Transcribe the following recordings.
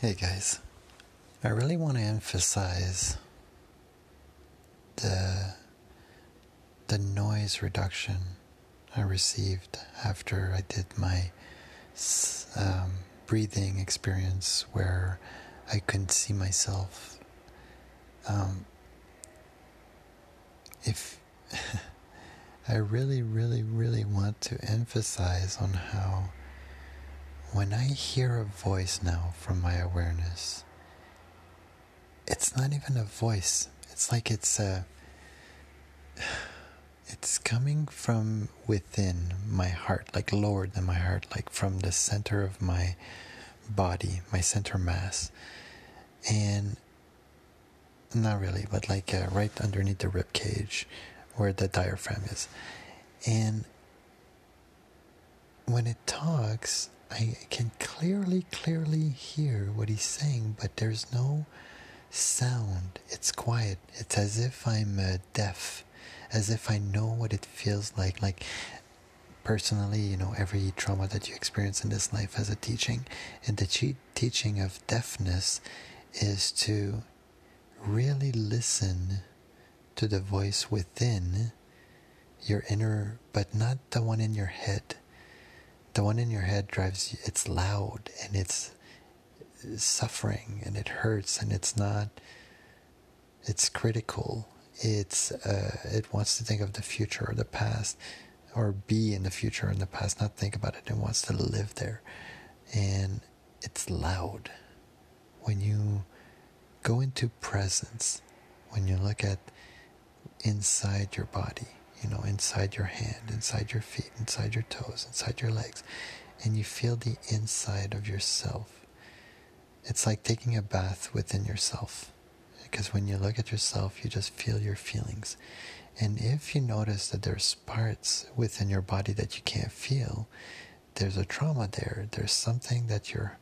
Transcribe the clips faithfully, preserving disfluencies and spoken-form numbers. Hey guys, I really want to emphasize the the noise reduction I received after I did my um, breathing experience where I couldn't see myself. Um, if I really, really, really want to emphasize on how when I hear a voice now from my awareness, it's not even a voice. It's like it's a... It's coming from within my heart, like lower than my heart, like from the center of my body, my center mass. And not really, but like uh, right underneath the rib cage where the diaphragm is. And when it talks, I can clearly, clearly hear what he's saying, but there's no sound. It's quiet. It's as if I'm uh, deaf. As if I know what it feels like. Like, personally, you know, every trauma that you experience in this life has a teaching. And the che- teaching of deafness is to really listen to the voice within your inner, but not the one in your head. The one in your head drives you, it's loud, and it's suffering, and it hurts, and it's not, it's critical. It's uh, it wants to think of the future or the past, or be in the future or in the past, not think about it. It wants to live there, and it's loud. When you go into presence, when you look at inside your body, you know, inside your hand, inside your feet, inside your toes, inside your legs, and you feel the inside of yourself, it's like taking a bath within yourself. Because when you look at yourself, you just feel your feelings. And if you notice that there's parts within your body that you can't feel, there's a trauma there. There's something that your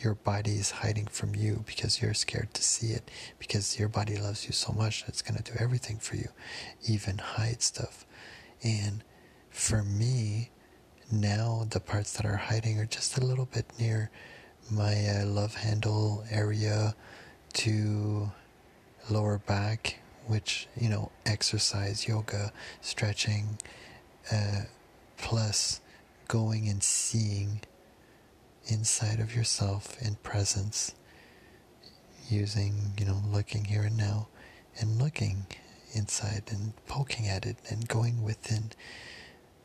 your body is hiding from you because you're scared to see it. Because your body loves you so much that it's going to do everything for you, even hide stuff. And for me, now the parts that are hiding are just a little bit near my uh, love handle area to lower back, which, you know, exercise, yoga, stretching, uh, plus going and seeing inside of yourself in presence, using, you know, looking here and now, and looking inside and poking at it and going within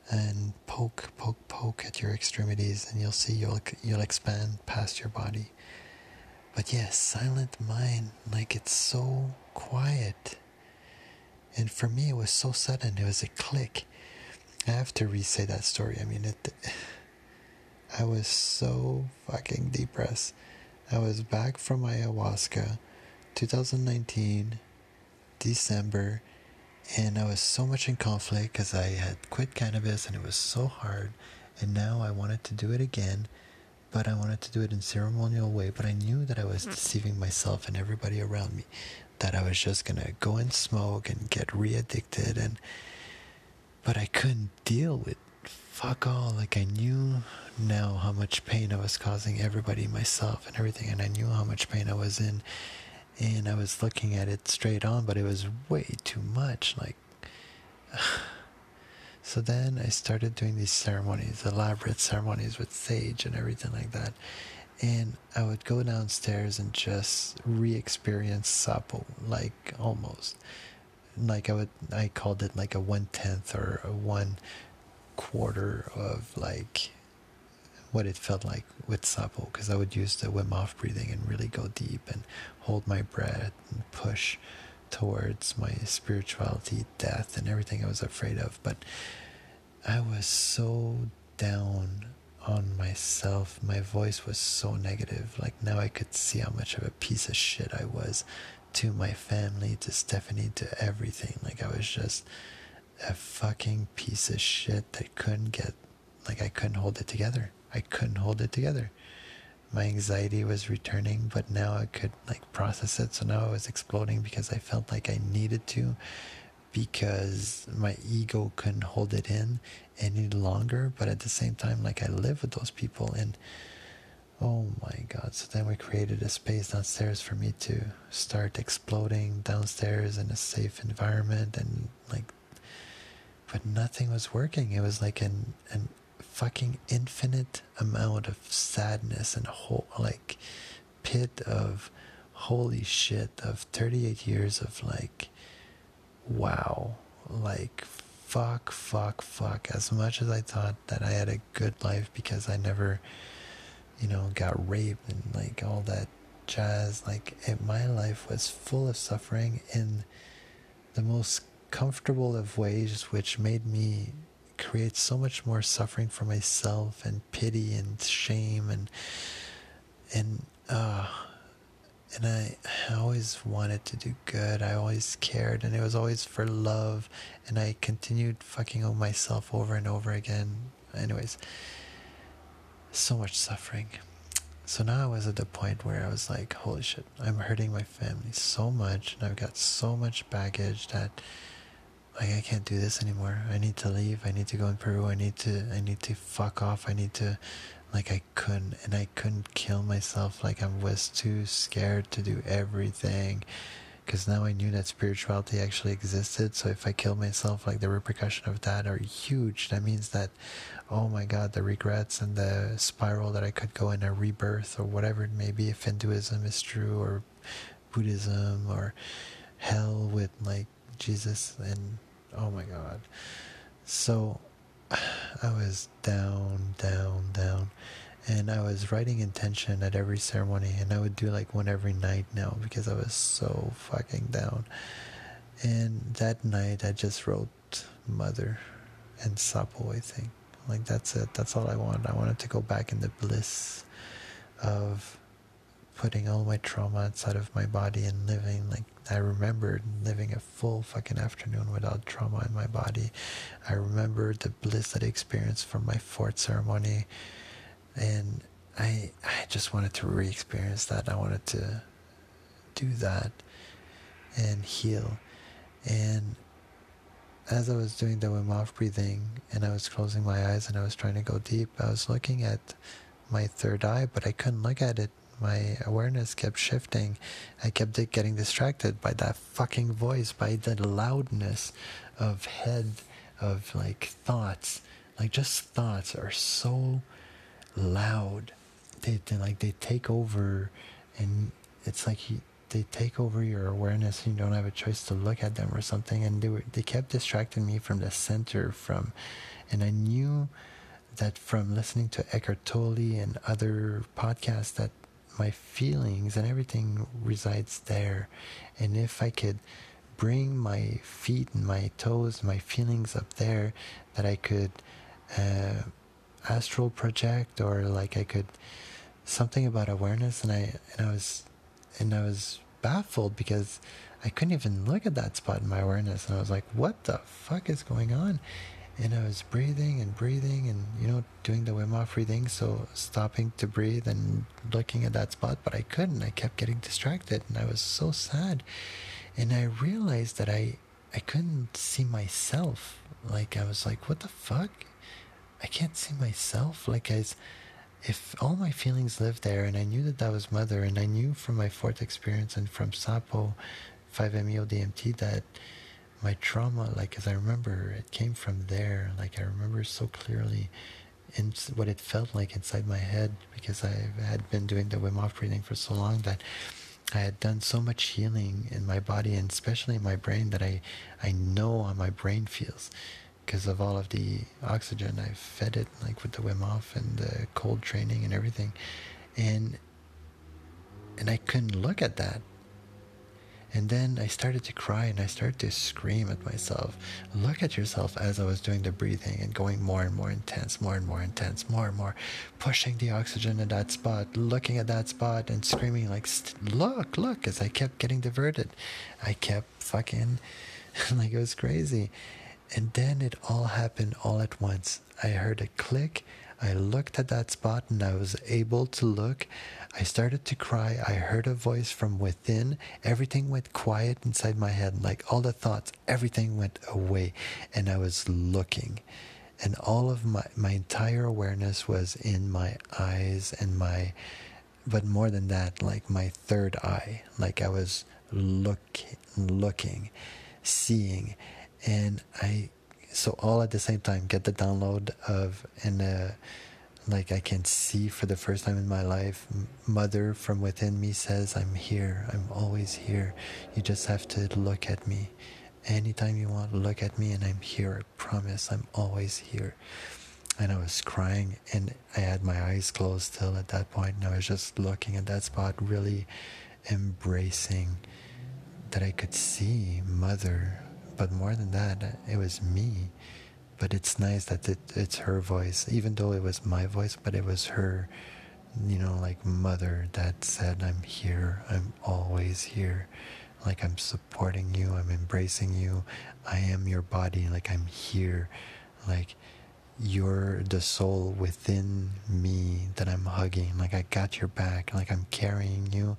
and poke, poke, poke at your extremities, and you'll see you'll you'll expand past your body. But yes, yeah, silent mind, like it's so quiet. And for me, it was so sudden. It was a click. I have to re-say that story. I mean, it. I was so fucking depressed. I was back from ayahuasca, twenty nineteen, December. And I was so much in conflict because I had quit cannabis and it was so hard. And now I wanted to do it again. But I wanted to do it in a ceremonial way. But I knew that I was deceiving myself and everybody around me. That I was just going to go and smoke and get re-addicted. And, but I couldn't deal with fuck all. Like, I knew now how much pain I was causing everybody, myself, and everything. And I knew how much pain I was in. And I was looking at it straight on. But it was way too much. Like... So then I started doing these ceremonies, elaborate ceremonies with sage and everything like that. And I would go downstairs and just re-experience Sapo, like almost. Like I would, I called it like a one-tenth or a one-quarter of like what it felt like with Sapo. Because I would use the Wim Hof breathing and really go deep and hold my breath and push towards my spirituality, death, and everything I was afraid of. But I was so down on myself. My voice was so negative. Like, now I could see how much of a piece of shit I was to my family, to Stephanie, to everything. Like, I was just a fucking piece of shit that couldn't get, like, I couldn't hold it together. I couldn't hold it together. My anxiety was returning, but now I could like process it. So now I was exploding because I felt like I needed to, because my ego couldn't hold it in any longer. But at the same time, like, I live with those people, and Oh my God. So then we created a space downstairs for me to start exploding downstairs in a safe environment, and like, but nothing was working. It was like an, an fucking infinite amount of sadness and whole, like pit of holy shit of thirty-eight years of like, wow, like fuck, fuck, fuck. As much as I thought that I had a good life because I never, you know, got raped and like all that jazz, like it, my life was full of suffering in the most comfortable of ways, which made me create so much more suffering for myself and pity and shame and and uh and I, I always wanted to do good. I always cared, and it was always for love, and I continued fucking on myself over and over again. Anyways, so much suffering. So now I was at the point where I was like, holy shit, I'm hurting my family so much, and I've got so much baggage that like, I can't do this anymore. I need to leave. I need to go in Peru. I need to, I need to fuck off. I need to, like I couldn't, and I couldn't kill myself. Like I was too scared to do everything, because now I knew that spirituality actually existed. So if I killed myself, like the repercussions of that are huge. That means that, oh my God, the regrets and the spiral that I could go in a rebirth or whatever it may be, if Hinduism is true, or Buddhism, or hell with like Jesus, and oh my God. So I was down, down, down. And I was writing intention at every ceremony, and I would do like one every night now because I was so fucking down. And that night I just wrote Mother and Sapo, I think. Like that's it. That's all I wanted. I wanted to go back in the bliss of putting all my trauma outside of my body and living like I remembered living a full fucking afternoon without trauma in my body. I remembered the bliss that I experienced from my fourth ceremony. And I I just wanted to re-experience that. I wanted to do that and heal. And as I was doing the Wim Hof breathing, and I was closing my eyes and I was trying to go deep, I was looking at my third eye, but I couldn't look at it. My awareness kept shifting. I kept getting distracted by that fucking voice, by the loudness of head, of like thoughts. Like just thoughts are so loud. They, they like they take over, and it's like you, they take over your awareness, and you don't have a choice to look at them or something. And they were they kept distracting me from the center, from, and I knew that from listening to Eckhart Tolle and other podcasts that my feelings and everything resides there. And if I could bring my feet and my toes, my feelings up there, that I could uh, astral project, or like I could something about awareness. And I and I was and I was baffled because I couldn't even look at that spot in my awareness, and I was like, what the fuck is going on? And I was breathing and breathing and, you know, doing the Wim Hof breathing, so stopping to breathe and looking at that spot, but I couldn't. I kept getting distracted, and I was so sad. And I realized that I, I couldn't see myself. Like, I was like, what the fuck? I can't see myself. Like, I, if all my feelings lived there, and I knew that that was Mother, and I knew from my fourth experience and from Sapo, five M E O D M T, that my trauma, like as I remember, it came from there. Like I remember so clearly in what it felt like inside my head, because I had been doing the Wim Hof breathing for so long that I had done so much healing in my body, and especially in my brain, that I, I know how my brain feels because of all of the oxygen I fed it, like with the Wim Hof and the cold training and everything. And, and I couldn't look at that. And then I started to cry, and I started to scream at myself. Look at yourself, as I was doing the breathing and going more and more intense, more and more intense, more and more, pushing the oxygen at that spot, looking at that spot and screaming like, look, look, as I kept getting diverted. I kept fucking, like it was crazy. And then it all happened all at once. I heard a click. I looked at that spot, and I was able to look. I started to cry. I heard a voice from within. Everything went quiet inside my head. Like all the thoughts, everything went away. And I was looking. and all of my, my entire awareness was in my eyes and my, but more than that, like my third eye, like I was look, looking, seeing, and I, so all at the same time, get the download of, and uh, like I can see for the first time in my life, mother from within me says, I'm here, I'm always here, you just have to look at me. Anytime you want, look at me and I'm here, I promise, I'm always here. And I was crying and I had my eyes closed still at that point, and I was just looking at that spot, really embracing that I could see mother, but more than that, it was me. But it's nice that it, it's her voice, even though it was my voice, but it was her, you know, like mother that said, I'm here, I'm always here. Like I'm supporting you, I'm embracing you, I am your body, like I'm here, like you're the soul within me that I'm hugging, like I got your back, like I'm carrying you,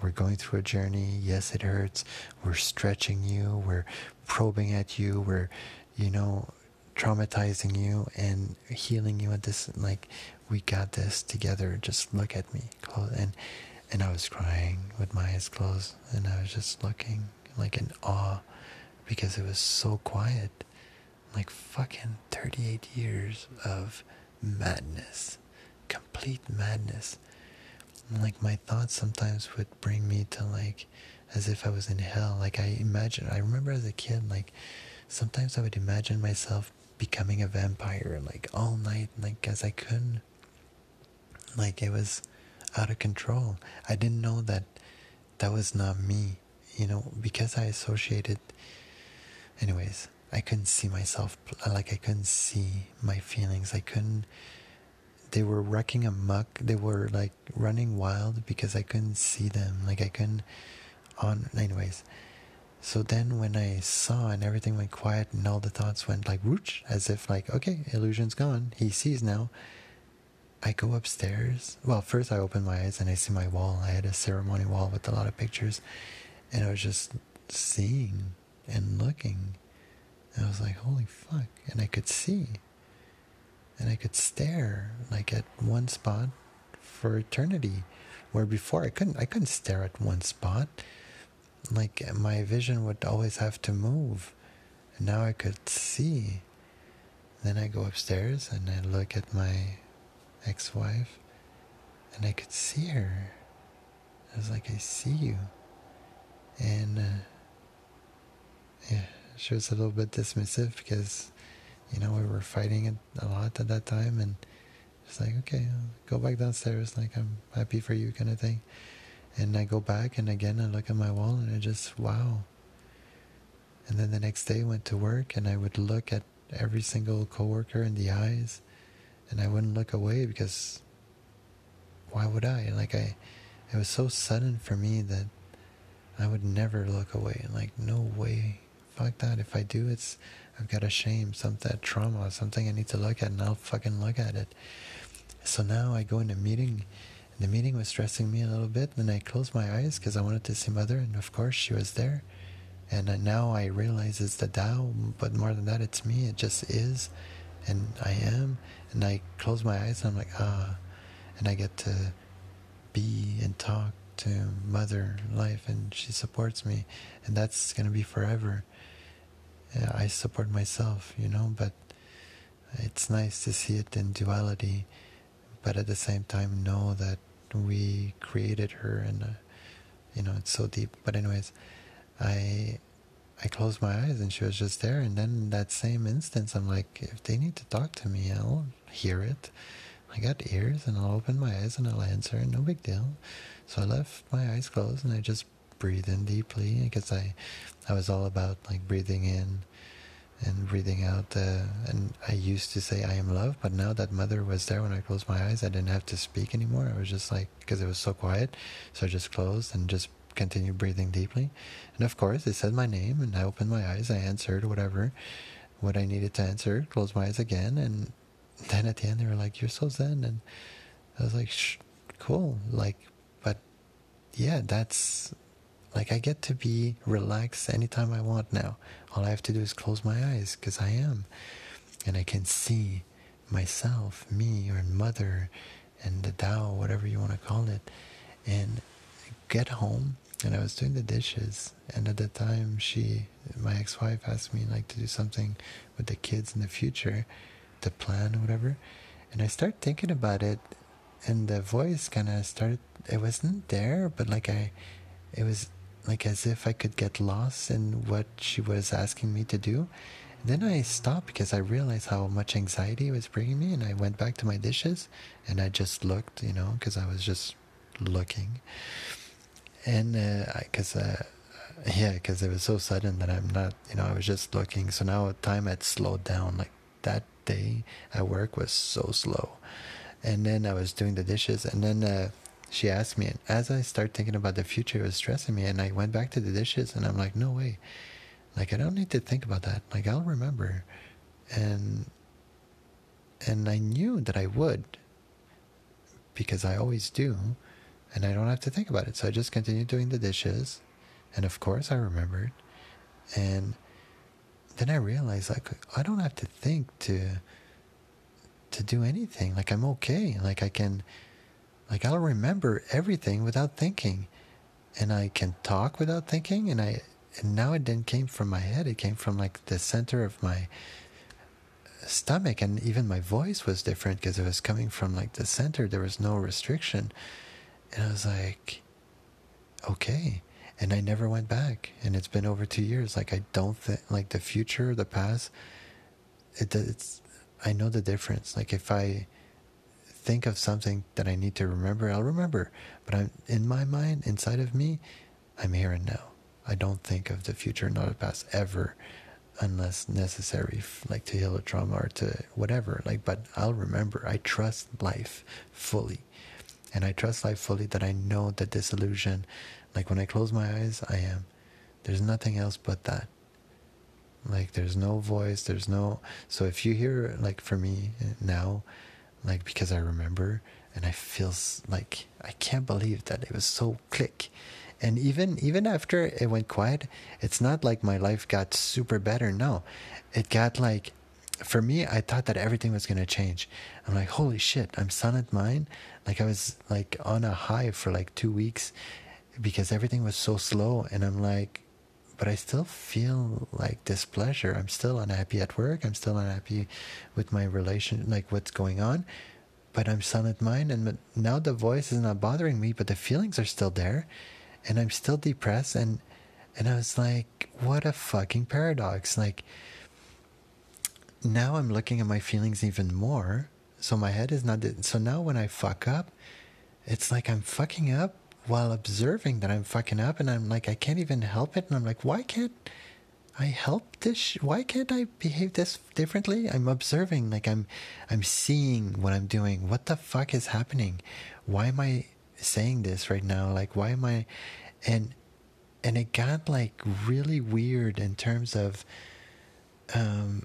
we're going through a journey, yes it hurts, we're stretching you, we're probing at you, we're, you know, traumatizing you and healing you at this, like we got this together, just look at me, close, and And I was crying with my eyes closed, and I was just looking like in awe because it was so quiet. Like fucking thirty-eight years of madness, complete madness. And like my thoughts sometimes would bring me to like, as if I was in hell. Like I imagine, I remember as a kid, like sometimes I would imagine myself becoming a vampire, like all night, like as I couldn't, like it was out of control. I didn't know that that was not me, you know, because I associated, anyways, I couldn't see myself, like I couldn't see my feelings, I couldn't, they were wrecking amok, they were like running wild because I couldn't see them, like I couldn't, on, anyways, so then when I saw and everything went quiet and all the thoughts went like whoosh, as if like, okay, illusion's gone, he sees now, I go upstairs. Well, first I opened my eyes and I see my wall. I had a ceremony wall with a lot of pictures, and I was just seeing and looking. And I was like, holy fuck. And I could see. And I could stare like at one spot for eternity. Where before I couldn't I couldn't stare at one spot. Like my vision would always have to move. And now I could see. Then I go upstairs and I look at my ex-wife, and I could see her. I was like, I see you. And uh, yeah, she was a little bit dismissive because, you know, we were fighting it a lot at that time, and she's like, okay, go back downstairs, like I'm happy for you kind of thing. And I go back, and again I look at my wall, and I just, wow. And then the next day I went to work, and I would look at every single coworker in the eyes, and I wouldn't look away because why would I? Like I, it was so sudden for me that I would never look away. Like no way, fuck that. If I do, it's I've got a shame, some that trauma, something I need to look at, and I'll fucking look at it. So now I go in a meeting. The meeting was stressing me a little bit, and I closed my eyes because I wanted to see mother, and of course she was there. And now I realize it's the Tao, but more than that, it's me. It just is. And I am, and I close my eyes, and I'm like, ah, and I get to be and talk to mother life, and she supports me, and that's going to be forever. I support myself, you know, but it's nice to see it in duality, but at the same time know that we created her, and, uh, you know, it's so deep. But anyways, I... I closed my eyes and she was just there, and then in that same instance I'm like, if they need to talk to me, I'll hear it. I got ears and I'll open my eyes and I'll answer, no big deal. So I left my eyes closed and I just breathed in deeply because I, I was all about like breathing in and breathing out. Uh, and I used to say I am love, but now that mother was there when I closed my eyes, I didn't have to speak anymore. I was just like, because it was so quiet, so I just closed and just continue breathing deeply, and of course they said my name, and I opened my eyes, I answered whatever what I needed to answer, closed my eyes again, and then at the end they were like, you're so zen, and I was like, shh, cool, like, but yeah, that's like I get to be relaxed anytime I want now, all I have to do is close my eyes because I am. and I can see myself, me, or mother, and the Tao, whatever you want to call it, and get home. And I was doing the dishes, and at the time she, my ex-wife, asked me like to do something with the kids in the future, to plan or whatever, and I started thinking about it, and the voice kind of started, it wasn't there, but like I, it was like as if I could get lost in what she was asking me to do. Then I stopped because I realized how much anxiety was bringing me, and I went back to my dishes, and I just looked, you know, because I was just looking, and because, uh, uh, yeah, because it was so sudden that I'm not, you know, I was just looking. So now time had slowed down. Like that day at work was so slow, and then I was doing the dishes, and then uh, she asked me, and as I started thinking about the future, it was stressing me, and I went back to the dishes, and I'm like, no way. Like, I don't need to think about that. Like, I'll remember. And and I knew that I would, because I always do, and I don't have to think about it. So I just continued doing the dishes, and of course I remembered. And then I realized, like, I don't have to think to to do anything. Like, I'm okay. Like, I can, like, I'll remember everything without thinking. And I can talk without thinking, and I... And now it didn't came from my head. It came from like the center of my stomach, and even my voice was different because it was coming from like the center. There was no restriction, and I was like, okay. And I never went back, and it's been over two years. Like I don't think like the future, the past. It, it's I know the difference. Like if I think of something that I need to remember, I'll remember. But I'm in my mind, inside of me, I'm here and now. I don't think of the future, not the past, ever, unless necessary, like to heal a trauma or to whatever. Like, but I'll remember. I trust life fully, and I trust life fully that I know that this illusion, like when I close my eyes, I am. There's nothing else but that. Like, there's no voice. There's no. So if you hear, like for me now, like because I remember and I feel like I can't believe that it was so click. And even even after it went quiet, it's not like my life got super better. No, it got like, for me, I thought that everything was going to change. I'm like, holy shit, I'm silent mind. Like I was like on a high for like two weeks because everything was so slow. And I'm like, but I still feel like displeasure. I'm still unhappy at work. I'm still unhappy with my relation, like what's going on. But I'm silent mind. And now the voice is not bothering me, but the feelings are still there. And I'm still depressed, and and I was like, what a fucking paradox. Like, now I'm looking at my feelings even more, so my head is not... So now when I fuck up, it's like I'm fucking up while observing that I'm fucking up, and I'm like, I can't even help it, and I'm like, why can't I help this? Sh why can't I behave this differently? I'm observing, like, I'm, I'm seeing what I'm doing. What the fuck is happening? Why am I... saying this right now? Like, why am I? And and it got like really weird in terms of um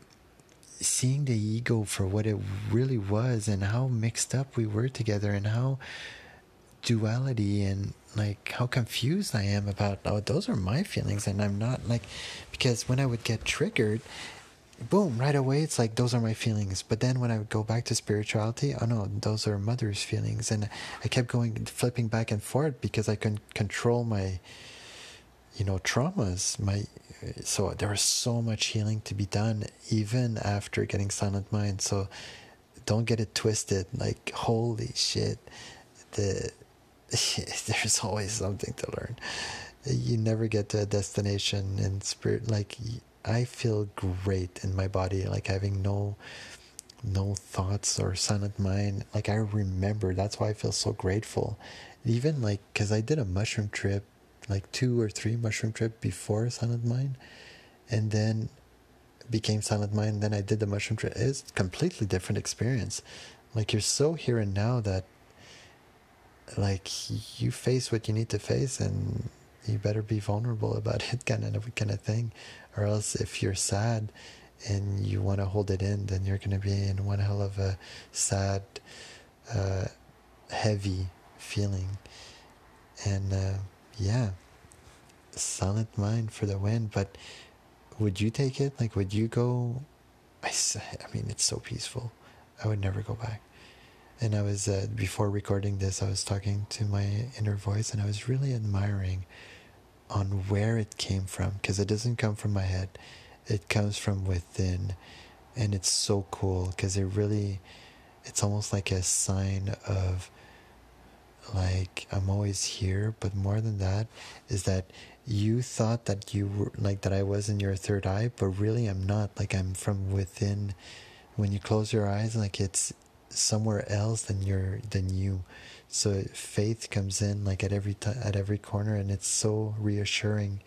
seeing the ego for what it really was, and how mixed up we were together, and how duality, and like how confused I am about, oh, those are my feelings, and I'm not, like, because when I would get triggered, boom, right away, it's like, those are my feelings. But then when I would go back to spirituality, oh no, those are mother's feelings. And I kept going, flipping back and forth, because I couldn't control my, you know, traumas. My So there was so much healing to be done, even after getting silent mind. So don't get it twisted. Like, holy shit, the there's always something to learn. You never get to a destination in spirit. Like, I feel great in my body, like having no no thoughts or silent mind. Like, I remember, that's why I feel so grateful. Even like, because I did a mushroom trip, like two or three mushroom trip before silent mind, and then became silent mind, then I did the mushroom trip. It's a completely different experience. Like, you're so here and now that, like, you face what you need to face, and you better be vulnerable about it, kind of kind of thing. Or else, if you're sad and you want to hold it in, then you're going to be in one hell of a sad, uh, heavy feeling. And uh, yeah, silent mind for the win. But would you take it? Like, would you go I, I mean, it's so peaceful. I would never go back. And I was, uh, before recording this, I was talking to my inner voice, and I was really admiring on where it came from, because it doesn't come from my head. It comes from within, and it's so cool, because it really, it's almost like a sign of, like, I'm always here, but more than that is that you thought that you were, like, that I was in your third eye, but really I'm not. Like, I'm from within. When you close your eyes, like, it's somewhere else than your than you. So faith comes in, like, at every t- at every corner, and it's so reassuring.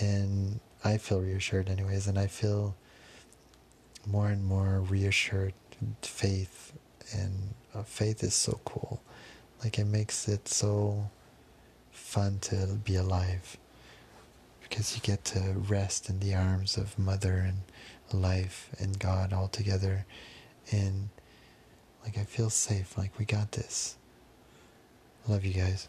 And I feel reassured, anyways, and I feel more and more reassured. Faith and uh, faith is so cool. Like, it makes it so fun to be alive, because you get to rest in the arms of Mother and life and God all together. And, like, I feel safe. Like, we got this. Love you guys.